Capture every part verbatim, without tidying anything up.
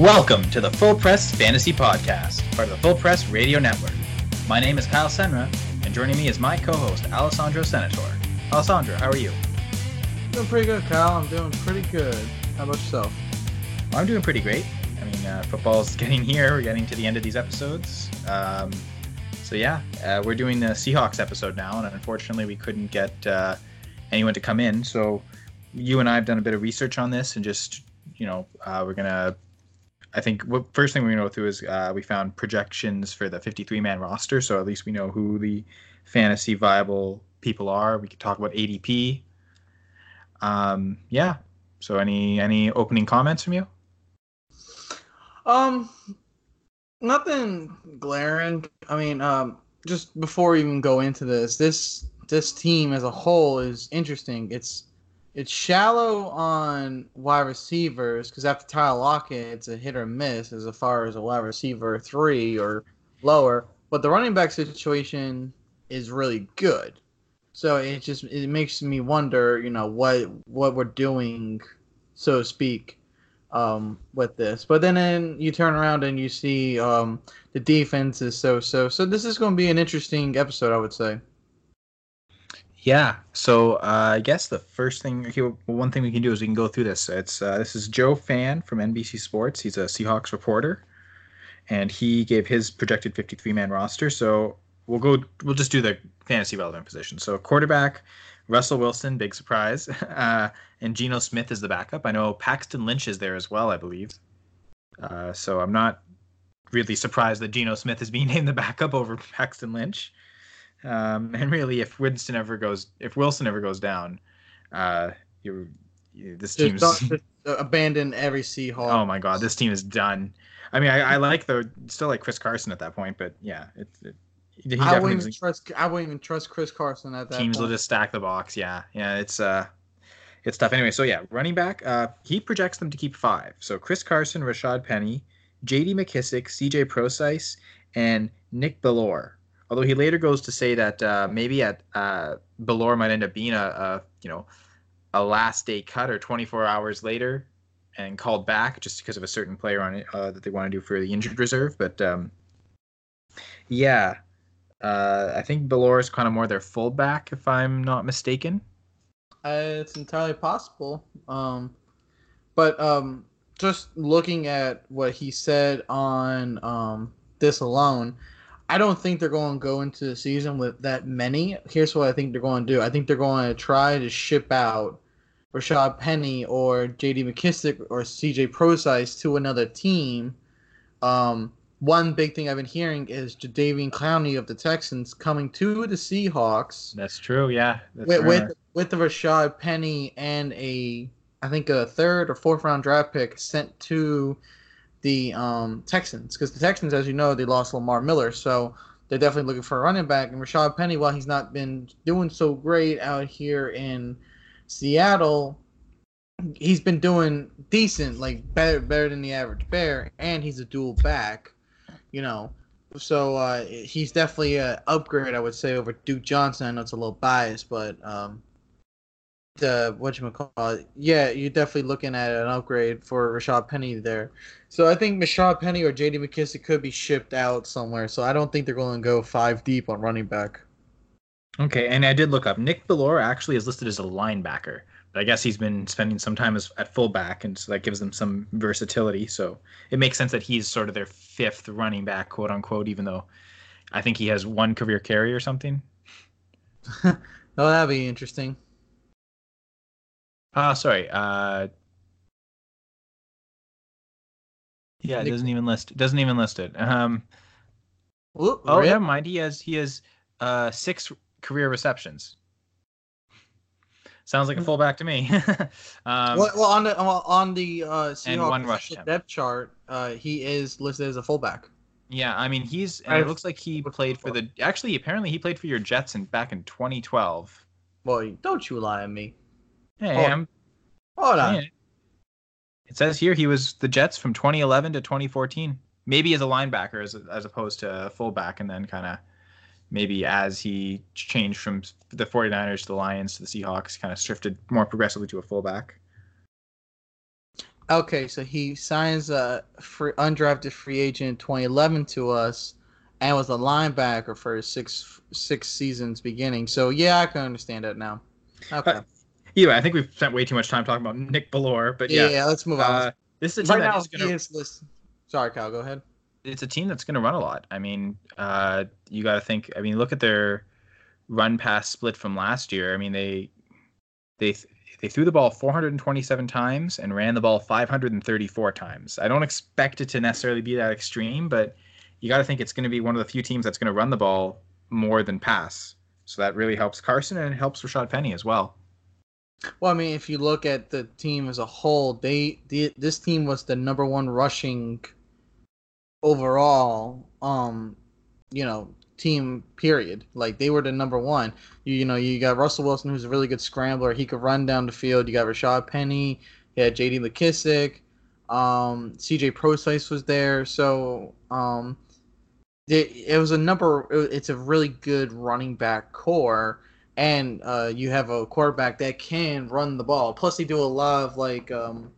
Welcome to the Full Press Fantasy Podcast, part of the Full Press Radio Network. My name is Kyle Senra, and joining me is my co-host, Alessandro Senator. Alessandro, how are you? Doing pretty good, Kyle. I'm doing pretty good. How about yourself? Well, I'm doing pretty great. I mean, uh, football's getting here. We're getting to the end of these episodes. Um, so, yeah, uh, we're doing the Seahawks episode now, and unfortunately we couldn't get uh, anyone to come in. So you and I have done a bit of research on this, and just, you know, uh, we're going to... I think what first thing we're going to go through is uh, we found projections for the fifty-three man roster, so at least we know who the fantasy viable people are. We could talk about A D P. Um, yeah. So any any opening comments from you? Um, nothing glaring. I mean, um, just before we even go into this, this this team as a whole is interesting. It's It's shallow on wide receivers because after Tyler Lockett, it's a hit or miss as far as a wide receiver three or lower. But the running back situation is really good, so it just it makes me wonder, you know, what what we're doing, so to speak, um, with this. But then, then you turn around and you see um, the defense is so so. So this is going to be an interesting episode, I would say. Yeah, so uh, I guess the first thing, okay, well, one thing we can do is we can go through this. It's uh, this is Joe Fan from N B C Sports. He's a Seahawks reporter, and he gave his projected fifty-three man roster. So we'll go. We'll just do the fantasy relevant positions. So quarterback, Russell Wilson, big surprise, uh, and Geno Smith is the backup. I know Paxton Lynch is there as well, I believe. Uh, so I'm not really surprised that Geno Smith is being named the backup over Paxton Lynch. Um, and really, if Winston ever goes, if Wilson ever goes down, uh, you, you this team's abandon every Seahawks. Oh my God, this team is done. I mean, I, I like the still like Chris Carson at that point, but yeah, it, it, he I wouldn't even trust. I wouldn't even trust Chris Carson at that. Teams point. Will just stack the box. Yeah, yeah, it's uh, it's tough anyway. So yeah, running back. Uh, he projects them to keep five. So Chris Carson, Rashad Penny, J D McKissic, C J Prosise, and Nick Bellore. Although he later goes to say that uh, maybe at uh, Bellore might end up being a, a you know a last day cut or twenty-four hours later and called back just because of a certain player on it uh, that they want to do for the injured reserve. But um, yeah, uh, I think Bellore is kind of more their fullback, if I'm not mistaken. Uh, it's entirely possible. Um, but um, just looking at what he said on um, this alone. I don't think they're going to go into the season with that many. Here's what I think they're going to do. I think they're going to try to ship out Rashad Penny or J D McKissic or C J Prosise to another team. Um, one big thing I've been hearing is Jadeveon Clowney of the Texans coming to the Seahawks. That's true, yeah. That's with, with with the Rashad Penny and a I think a third or fourth round draft pick sent to the um, Texans, because the Texans, as you know, they lost Lamar Miller, so they're definitely looking for a running back. And Rashad Penny, while he's not been doing so great out here in Seattle, he's been doing decent, like better better than the average bear, and he's a dual back, you know. So uh, he's definitely an upgrade, I would say, over Duke Johnson. I know it's a little biased, but um, the whatchamacallit, yeah, you're definitely looking at an upgrade for Rashad Penny there. So I think Rashad Penny or J D McKissic could be shipped out somewhere. So I don't think they're going to go five deep on running back. Okay, and I did look up. Nick Bellore actually is listed as a linebacker, but I guess he's been spending some time as, at fullback, and so that gives them some versatility. So it makes sense that he's sort of their fifth running back, quote unquote, even though I think he has one career carry or something. Oh, that'd be interesting. Ah, uh, sorry. Uh, yeah, it doesn't even list. It doesn't even list it. Um, Ooh, oh, never mind. He has he has uh, six career receptions. Sounds like a fullback to me. um, well, well, on the on the uh, Seahawks depth chart, uh, he is listed as a fullback. Yeah, I mean he's. And it looks like he played for the. Actually, apparently he played for your Jets in back in twenty twelve. Boy, don't you lie to me. Hey, hold, I'm, hold on. Man. It says here he was the Jets from twenty eleven to twenty fourteen. Maybe as a linebacker as as opposed to fullback, and then kind of maybe as he changed from the forty-niners to the Lions to the Seahawks, kind of shifted more progressively to a fullback. Okay, so he signs a free, undrafted free agent in twenty eleven to us, and was a linebacker for his six six seasons beginning. So yeah, I can understand that now. Okay. Uh, anyway, I think we've spent way too much time talking about Nick Bellore, but yeah, yeah, yeah let's move on. Uh, this is a team right that's going to. Sorry, Kyle. Go ahead. It's a team that's going to run a lot. I mean, uh, you got to think. I mean, look at their run-pass split from last year. I mean, they they. Th- They threw the ball four hundred twenty-seven times and ran the ball five hundred thirty-four times. I don't expect it to necessarily be that extreme, but you got to think it's going to be one of the few teams that's going to run the ball more than pass. So that really helps Carson, and it helps Rashad Penny as well. Well, I mean, if you look at the team as a whole, they, they this team was the number one rushing overall, um, you know, team period. Like, they were the number one. You, you know, you got Russell Wilson, who's a really good scrambler. He could run down the field. You got Rashad Penny. You had J D McKissic. Um, C J Prosise was there. So um, it, it was a number. It, it's a really good running back core, and uh, you have a quarterback that can run the ball. Plus, they do a lot of like um,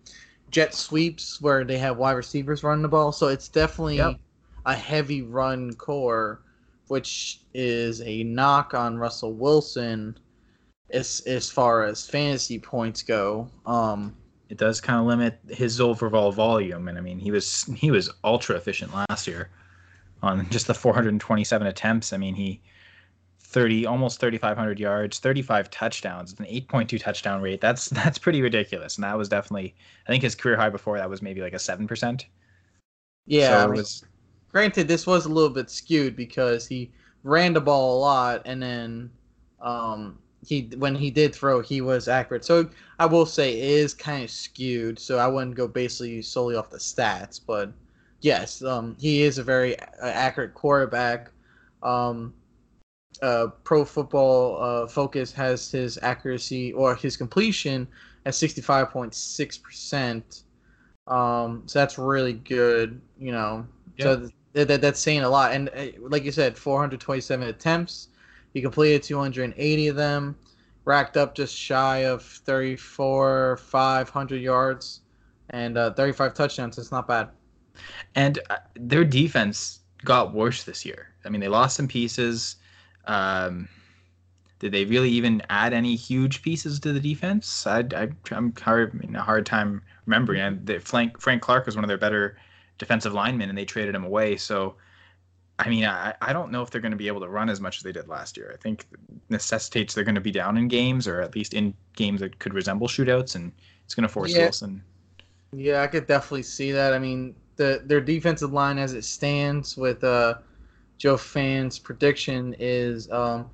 jet sweeps where they have wide receivers running the ball. So it's definitely yep. a heavy run core, which is a knock on Russell Wilson as, as far as fantasy points go. Um, it does kind of limit his overall volume. And, I mean, he was he was ultra efficient last year on just the four hundred twenty-seven attempts. I mean, he thirty almost thirty-five hundred yards, thirty-five touchdowns, an eight point two touchdown rate. That's, that's pretty ridiculous. And that was definitely – I think his career high before that was maybe like a seven percent. Yeah, so it was – granted, this was a little bit skewed because he ran the ball a lot, and then um, he when he did throw, he was accurate. So I will say it is kind of skewed, so I wouldn't go basically solely off the stats. But, yes, um, he is a very accurate quarterback. Um, uh, Pro Football uh, Focus has his accuracy or his completion at sixty-five point six percent. Um, so that's really good, you know. Yep. So th- That, that that's saying a lot. And uh, like you said, four hundred twenty-seven attempts. He completed two hundred eighty of them, racked up just shy of thirty-four thousand five hundred yards, and uh, thirty-five touchdowns. It's not bad. And uh, their defense got worse this year. I mean, they lost some pieces. Um, did they really even add any huge pieces to the defense? I, I, I'm having a hard time remembering. And the Frank, Frank Clark was one of their better defensive lineman, and they traded him away. So, I mean, I, I don't know if they're going to be able to run as much as they did last year. I think necessitates they're going to be down in games, or at least in games that could resemble shootouts, and it's going to force yeah. Wilson. Yeah, I could definitely see that. I mean, the their defensive line as it stands with uh, Joe Fan's prediction is um,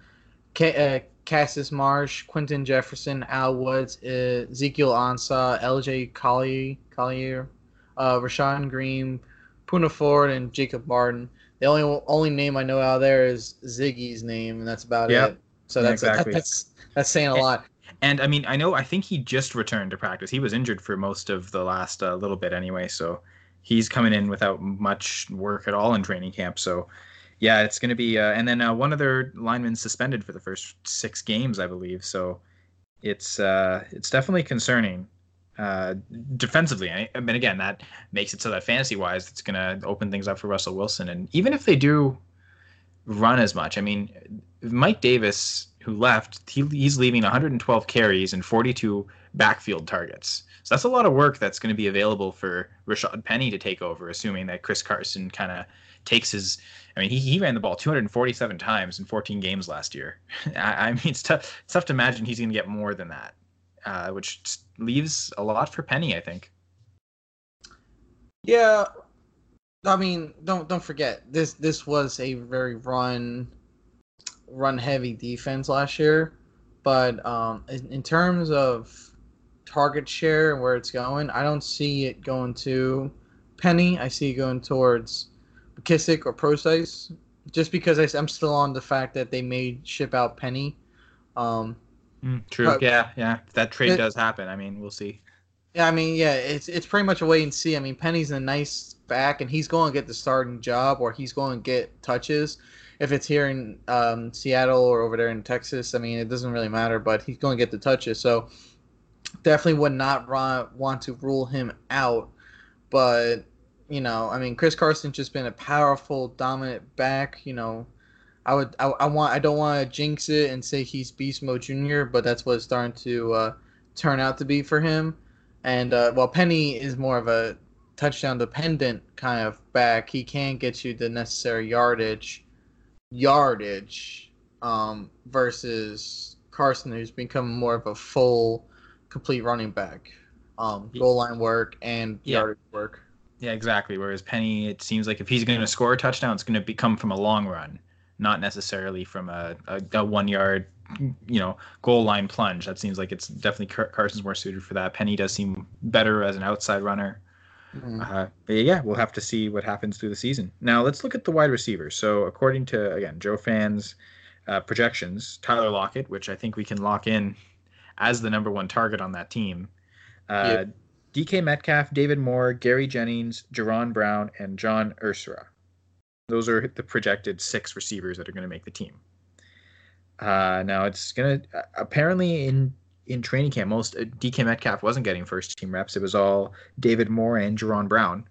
K- uh, Cassius Marsh, Quentin Jefferson, Al Woods, uh, Ezekiel Ansah, L J Collier, Collier. Uh, Rashawn Green, Puna Ford, and Jacob Martin. The only only name I know out of there is Ziggy's name, and that's about yep. it. So that's, exactly. that, that's that's saying a and, lot. And, I mean, I know I think he just returned to practice. He was injured for most of the last uh, little bit anyway, so he's coming in without much work at all in training camp. So, yeah, it's going to be uh, – and then uh, one other lineman suspended for the first six games, I believe. So it's uh, it's definitely concerning. Uh, defensively, I mean, again, that makes it so that fantasy-wise, it's going to open things up for Russell Wilson. And even if they do run as much, I mean, Mike Davis, who left, he, he's leaving one hundred twelve carries and forty-two backfield targets. So that's a lot of work that's going to be available for Rashad Penny to take over, assuming that Chris Carson kind of takes his. I mean, he, he ran the ball two hundred forty-seven times in fourteen games last year. I, I mean, it's tough, it's tough to imagine he's going to get more than that. Uh, which leaves a lot for Penny, I think. Yeah, I mean, don't don't forget this. This was a very run, run heavy defense last year, but um, in, in terms of target share and where it's going, I don't see it going to Penny. I see it going towards McKissic or Prosise, just because I, I'm still on the fact that they may ship out Penny. Um, Mm, true. Uh, yeah, yeah. If that trade it, does happen, I mean, we'll see. Yeah, I mean, yeah, it's it's pretty much a wait and see. I mean, Penny's a nice back, and he's going to get the starting job, or he's going to get touches. If it's here in um, Seattle or over there in Texas, I mean, it doesn't really matter, but he's going to get the touches. So definitely would not want to rule him out. But, you know, I mean, Chris Carson's just been a powerful, dominant back. You know, I would, I, I want, I don't want to jinx it and say he's Beast Mode Junior, but that's what it's starting to uh, turn out to be for him. And uh, while Penny is more of a touchdown-dependent kind of back, he can get you the necessary yardage, yardage, um, versus Carson, who's become more of a full, complete running back, um, goal line work and yeah. yardage work. Yeah, exactly. Whereas Penny, it seems like if he's going to score a touchdown, it's going to come from a long run, not necessarily from a, a, a one-yard, you know, goal line plunge. That seems like it's definitely Car- Carson's more suited for that. Penny does seem better as an outside runner. Mm-hmm. Uh, but yeah, we'll have to see what happens through the season. Now let's look at the wide receivers. So according to, again, Joe Fan's uh, projections, Tyler Lockett, which I think we can lock in as the number one target on that team. Uh, yep. D K Metcalf, David Moore, Gary Jennings, Jaron Brown, and John Ursera. Those are the projected six receivers that are going to make the team. Uh, now, it's going to... Apparently, in, in training camp, most uh, D K Metcalf wasn't getting first-team reps. It was all David Moore and Jaron Brown.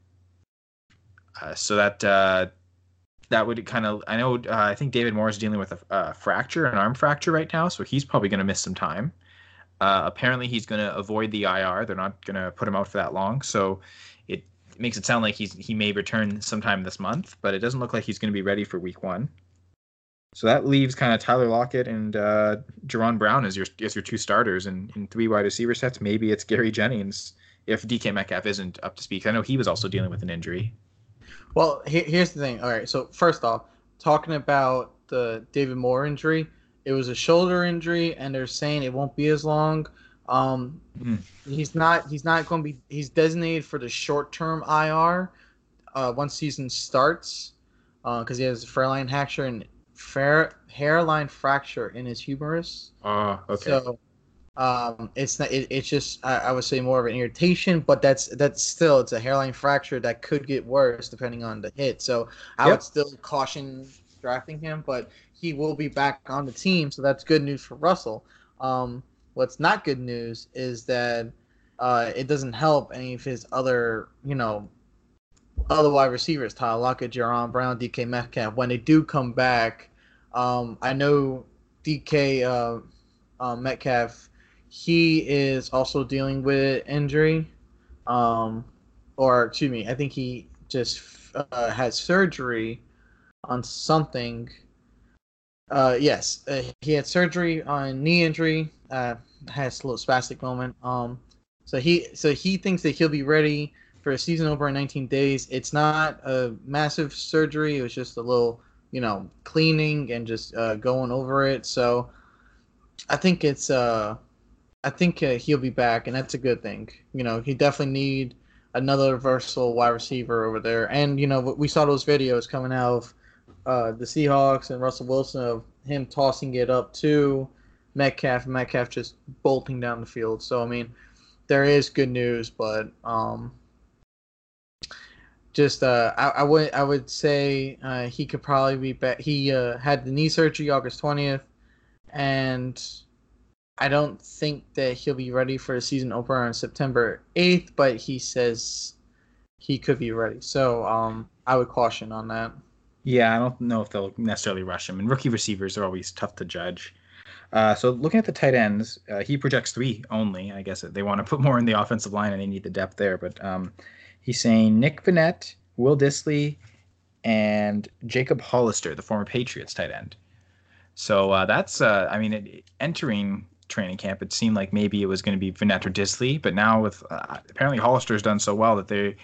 Uh, so that uh, that would kind of... I know, uh, I think David Moore is dealing with a, a fracture, an arm fracture right now, so he's probably going to miss some time. Uh, apparently, he's going to avoid the I R. They're not going to put him out for that long. So it makes it sound like he's he may return sometime this month, but it doesn't look like he's going to be ready for week one. So that leaves kind of Tyler Lockett and uh, Jaron Brown as your as your two starters in, in three wide receiver sets. Maybe it's Gary Jennings if D K Metcalf isn't up to speed. I know he was also dealing with an injury. Well, he, here's the thing. All right, so first off, talking about the David Moore injury, it was a shoulder injury, and they're saying it won't be as long. Um, mm. He's not. He's not going to be. He's designated for the short-term I R uh, once season starts because uh, he has a hairline fracture and fair, hairline fracture in his humerus. Ah, uh, okay. So um, it's not. It, it's just I, I would say more of an irritation, but that's that's still it's a hairline fracture that could get worse depending on the hit. So I yep. would still caution drafting him, but he will be back on the team, so that's good news for Russell. Um, what's not good news is that uh, it doesn't help any of his other, you know, other wide receivers, Tyler Lockett, Jaron Brown, D K Metcalf. When they do come back, um, I know D K uh, uh, Metcalf, he is also dealing with injury, um, or excuse me, I think he just uh, had surgery on something. Uh, yes, uh, he had surgery on knee injury. Uh, has a little spastic moment. Um, so he so he thinks that he'll be ready for a season over in nineteen days. It's not a massive surgery. It was just a little, you know, cleaning and just uh, going over it. So I think it's uh, I think uh, he'll be back, and that's a good thing. You know, he definitely need another versatile wide receiver over there. And you know, we saw those videos coming out of Uh, the Seahawks and Russell Wilson of him tossing it up to Metcalf, and Metcalf just bolting down the field. So, I mean, there is good news, but um, just uh, I, I would I would say uh, he could probably be back. He uh, had the knee surgery August twentieth, and I don't think that he'll be ready for the season opener on September eighth, but he says he could be ready. So um, I would caution on that. Yeah, I don't know if they'll necessarily rush him. And rookie receivers are always tough to judge. Uh, so looking at the tight ends, uh, he projects three only. I guess they want to put more in the offensive line and they need the depth there. But um, he's saying Nick Vannett, Will Dissly, and Jacob Hollister, the former Patriots tight end. So uh, that's, uh, I mean, it, entering training camp, it seemed like maybe it was going to be Vannett or Dissly. But now with uh, apparently Hollister's done so well that they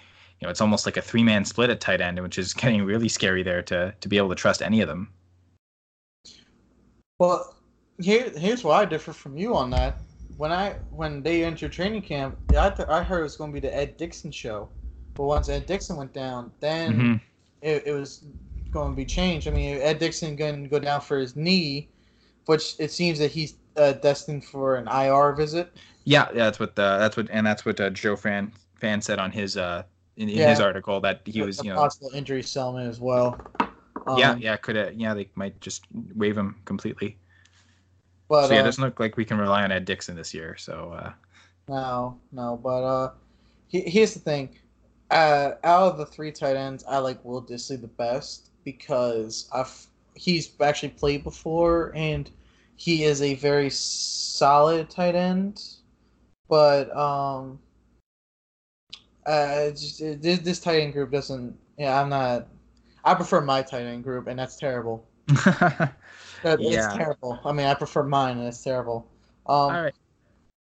You know, it's almost like a three-man split at tight end, which is getting really scary there to to be able to trust any of them. Well, here, here's why I differ from you on that. When I when they entered training camp, I, th- I heard it was going to be the Ed Dickson show. But once Ed Dickson went down, then mm-hmm. it, it was going to be changed. I mean, Ed Dickson going to go down for his knee, which it seems that he's uh, destined for an I R visit. Yeah, yeah, that's what uh, that's what and that's what uh, Joe Fan Fan said on his. Uh, In, in yeah. his article that he was, you know, possible injury settlement as well. Um, yeah, yeah, could have, yeah, they might just waive him completely. But so yeah, uh, it doesn't look like we can rely on Ed Dickson this year. So uh, No, no, but uh, he, here's the thing. Uh, out of the three tight ends, I like Will Dissly the best because I've he's actually played before, and he is a very solid tight end. But um, uh, just, this, this tight end group doesn't. Yeah, I'm not. I prefer my tight end group, and that's terrible. that, yeah. It's terrible. I mean, I prefer mine, and it's terrible. Um, All right.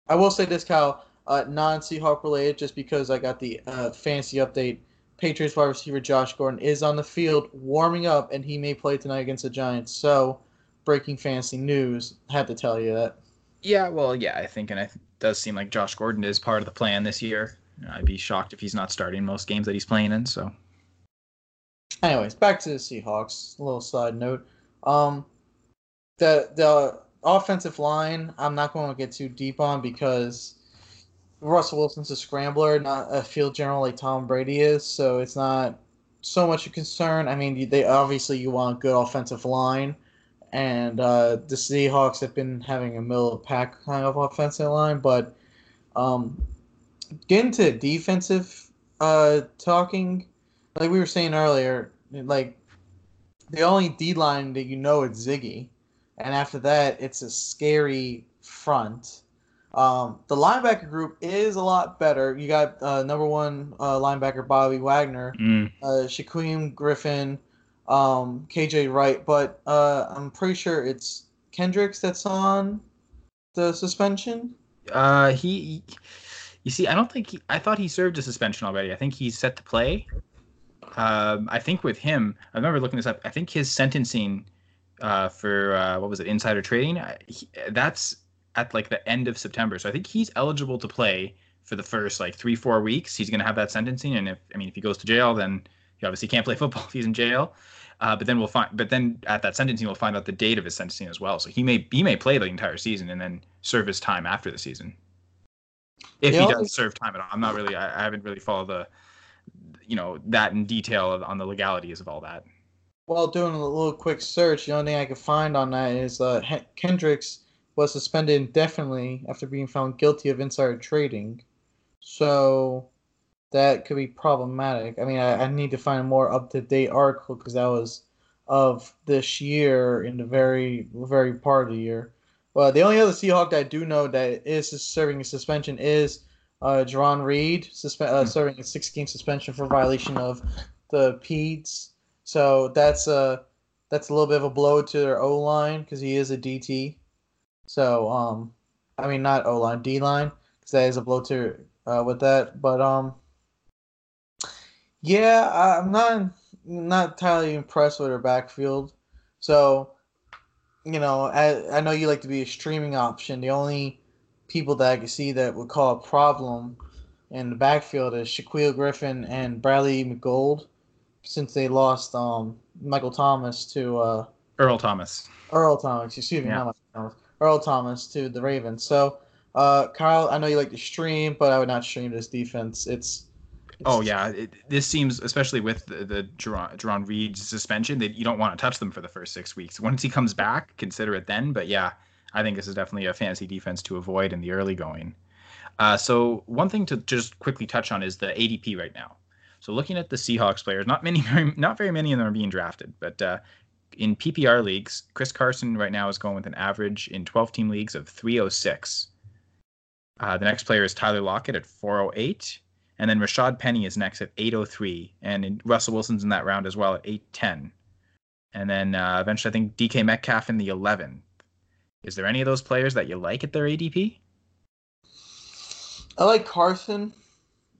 I will say this, Kyle, uh, non-Seahawk related, just because I got the uh, fancy update. Patriots wide receiver Josh Gordon is on the field warming up, and he may play tonight against the Giants. So, breaking fantasy news, had to tell you that. Yeah, well, yeah, I think, and it does seem like Josh Gordon is part of the plan this year. I'd be shocked if he's not starting most games that he's playing in. So, anyways, back to the Seahawks. A little side note. Um, the the. Offensive line, I'm not going to get too deep on because Russell Wilson's a scrambler, not a field general like Tom Brady is, so it's not so much a concern. I mean, they obviously you want a good offensive line, and uh, the Seahawks have been having a middle-of-the-pack kind of offensive line, but um, getting to defensive uh, talking, like we were saying earlier, like the only D-line that you know is Ziggy. And after that, it's a scary front. Um, the linebacker group is a lot better. You got uh, number one uh, linebacker Bobby Wagner, mm. uh, Shaquem Griffin, um, K J Wright. But uh, I'm pretty sure it's Kendricks that's on the suspension. Uh, he, you see, I don't think he, I thought he served a suspension already. I think he's set to play. Um, I think with him, I remember looking this up. I think his sentencing. Uh, for uh, what was it, insider trading? I, he, that's at like the end of September, so I think he's eligible to play for the first like three, four weeks. He's going to have that sentencing, and if I mean if he goes to jail, then he obviously can't play football if he's in jail. Uh, but then we'll find, but then at that sentencing, we'll find out the date of his sentencing as well. So he may he may play the entire season and then serve his time after the season, if he does serve time at all. I'm not really, I, I haven't really followed the, you know, that in detail on the legalities of all that. Well, doing a little quick search, the only thing I could find on that is uh, Kendricks was suspended indefinitely after being found guilty of insider trading. So that could be problematic. I mean, I, I need to find a more up-to-date article because that was of this year in the very, very part of the year. Well, the only other Seahawk that I do know that is serving a suspension is uh, Jarran Reed, suspe- uh, serving a six-game suspension for violation of the P E D S. So that's a, that's a little bit of a blow to their O-line because he is a D T. So, um, I mean, not O-line, D-line, because that is a blow to uh, with that. But, um, yeah, I'm not not entirely impressed with their backfield. So, you know, I, I know you like to be a streaming option. The only people that I could see that would call a problem in the backfield is Shaquem Griffin and Bradley McGold. Since they lost um, Michael Thomas to uh, Earl Thomas, Earl Thomas, excuse me, yeah. not Michael Thomas, Earl Thomas to the Ravens. So, uh, Kyle, I know you like to stream, but I would not stream this defense. It's, it's oh yeah, it, this seems especially with the, the Jarran, Jarran Reed suspension that you don't want to touch them for the first six weeks. Once he comes back, consider it then. But yeah, I think this is definitely a fantasy defense to avoid in the early going. Uh, so one thing to just quickly touch on is the A D P right now. So looking at the Seahawks players, not many, not very many of them are being drafted. But uh, in P P R leagues, Chris Carson right now is going with an average in twelve-team leagues of three oh six. Uh, the next player is Tyler Lockett at four oh eight. And then Rashad Penny is next at eight oh three. And in, Russell Wilson's in that round as well at eight ten. And then uh, eventually I think D K Metcalf in the eleventh. Is there any of those players that you like at their A D P? I like Carson.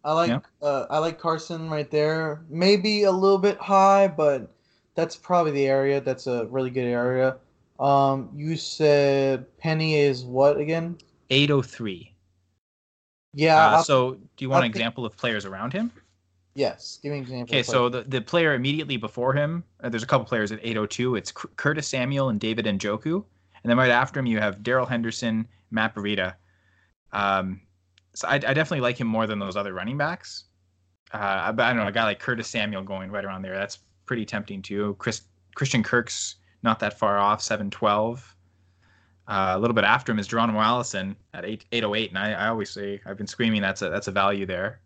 I like yeah. uh, I like Carson right there. Maybe a little bit high, but that's probably the area. That's a really good area. Um, you said Penny is what again? eight oh three. Yeah. Uh, so do you want I'll an example think... of players around him? Yes. Give me an example. Okay, so the, the player immediately before him, uh, there's a couple players at eight oh two. It's C- Curtis Samuel and David Njoku. And then right after him, you have Daryl Henderson, Matt Breida. Um So I, I definitely like him more than those other running backs. Uh, but I don't know, a guy like Curtis Samuel going right around there, that's pretty tempting too. Chris, Christian Kirk's not that far off, seven twelve. Uh, a little bit after him is Geronimo Allison at eight oh eight, and I, I always say I've been screaming that's a that's a value there.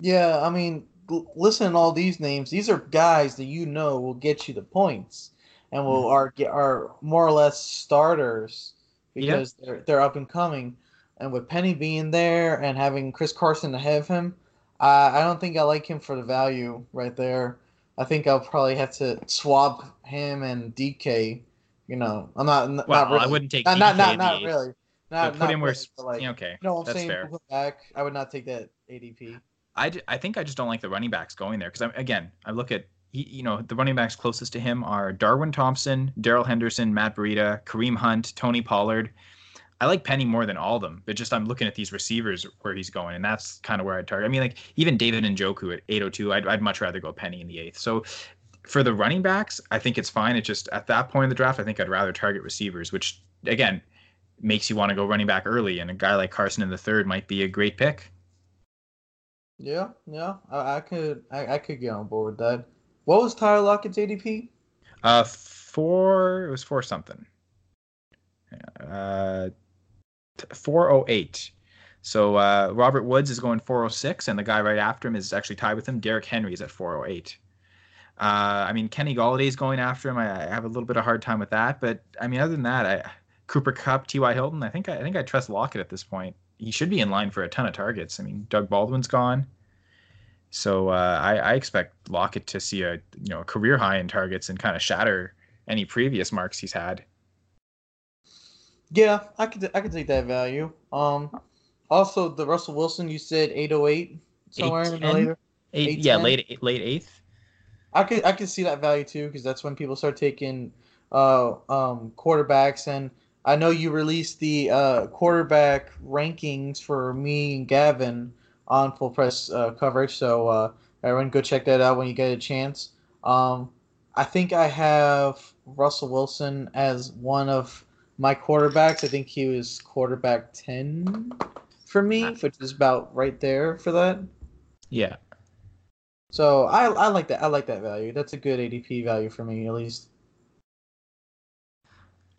Yeah, I mean, l- listen to all these names. These are guys that you know will get you the points and will mm-hmm. are are more or less starters because yeah. they're they're up and coming. And with Penny being there and having Chris Carson ahead of him, uh, I don't think I like him for the value right there. I think I'll probably have to swap him and D K. You know, I'm not. not well, really, I wouldn't take. Not, not, not, not really. Not, put not him really, where. Like, okay, you know, that's saying, fair. Back, I would not take that A D P. I, d- I think I just don't like the running backs going there because again, I look at you know the running backs closest to him are Darwin Thompson, Darrell Henderson, Matt Breida, Kareem Hunt, Tony Pollard. I like Penny more than all of them, but just I'm looking at these receivers where he's going, and that's kind of where I'd target. I mean, like even David Njoku at eight oh two, I'd I'd much rather go Penny in the eighth. So. For the running backs, I think it's fine. It's just at that point in the draft, I think I'd rather target receivers, which, again, makes you want to go running back early. And a guy like Carson in the third might be a great pick. Yeah, yeah. I, I could I, I could get on board with that. What was Tyler Lockett's A D P? Uh, four. It was four something. Uh, four oh eight. So uh, Robert Woods is going four oh six, and the guy right after him is actually tied with him. Derrick Henry is at four oh eight. Uh, I mean, Kenny Galladay's going after him. I, I have a little bit of a hard time with that, but I mean, other than that, I, Cooper Kupp, T Y Hilton. I think I, I think I trust Lockett at this point. He should be in line for a ton of targets. I mean, Doug Baldwin's gone, so uh, I, I expect Lockett to see a you know a career high in targets and kind of shatter any previous marks he's had. Yeah, I could I could take that value. Um, also the Russell Wilson you said eight oh eight somewhere in the later. Eight, yeah, late late eighth. I could I could see that value too because that's when people start taking uh, um, quarterbacks, and I know you released the uh, quarterback rankings for me and Gavin on Full Press uh, coverage, so uh, everyone go check that out when you get a chance. Um, I think I have Russell Wilson as one of my quarterbacks. I think he was quarterback ten for me, which is about right there for that. Yeah. So I I like that I like that value. That's a good A D P value for me at least.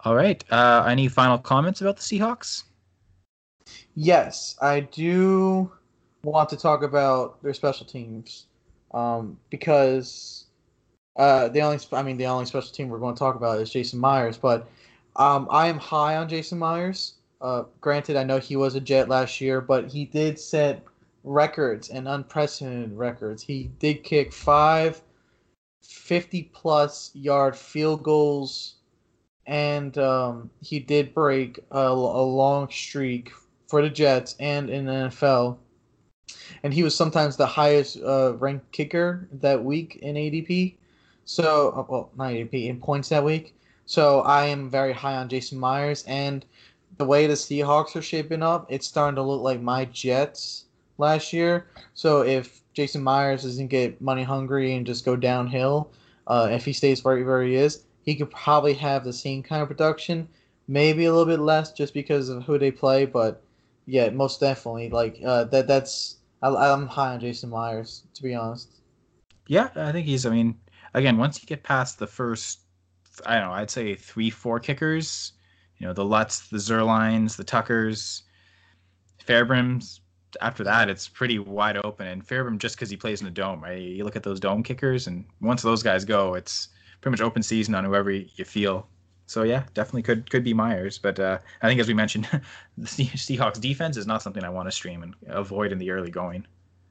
All right. Uh, any final comments about the Seahawks? Yes, I do want to talk about their special teams um, because uh, the only I mean the only special team we're going to talk about is Jason Myers. But um, I am high on Jason Myers. Uh, granted, I know he was a Jet last year, but he did set records and unprecedented records. He did kick five fifty-plus yard field goals, and um, he did break a, a long streak for the Jets and in the N F L. And he was sometimes the highest uh, ranked kicker that week in A D P. So, well, not A D P, in points that week. So I am very high on Jason Myers, and the way the Seahawks are shaping up, it's starting to look like my Jets last year. So if Jason Myers doesn't get money hungry and just go downhill, uh, if he stays right where he is, he could probably have the same kind of production, maybe a little bit less just because of who they play. But yeah, most definitely, like uh, that. That's I, I'm high on Jason Myers, to be honest. Yeah, I think he's. I mean, again, once you get past the first, I don't know, I'd say three, four kickers. You know, the Lutz, the Zerlines, the Tuckers, Fairbrims. After that, it's pretty wide open. And Fairbairn, just because he plays in the dome, right? You look at those dome kickers, and once those guys go, it's pretty much open season on whoever you feel. So, yeah, definitely could could be Myers. But uh, I think, as we mentioned, the Seahawks defense is not something I want to stream and avoid in the early going.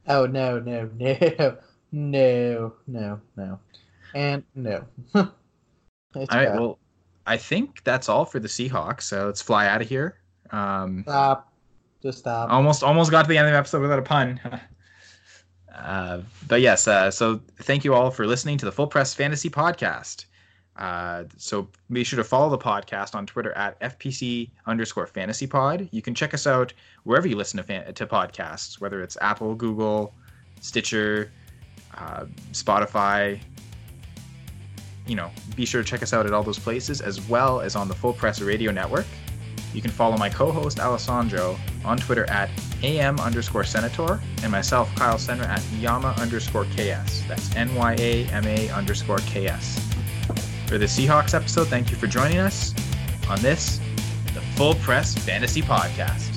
Oh, no, no, no, no, no, no, and no. All right, bad. Well, I think that's all for the Seahawks. So let's fly out of here. Um, Stop. Just stop. Almost, almost got to the end of the episode without a pun. uh, but yes, uh, so thank you all for listening to the Full Press Fantasy Podcast. Uh, so be sure to follow the podcast on Twitter at FPC underscore fantasy pod. You can check us out wherever you listen to, fan- to podcasts, whether it's Apple, Google, Stitcher, uh, Spotify. You know, be sure to check us out at all those places, as well as on the Full Press Radio Network. You can follow my co-host Alessandro on Twitter at am underscore senator and myself, Kyle Senra, at Yama underscore KS. That's N Y A M A underscore K S. For the Seahawks episode, thank you for joining us on this Full Press Fantasy Podcast.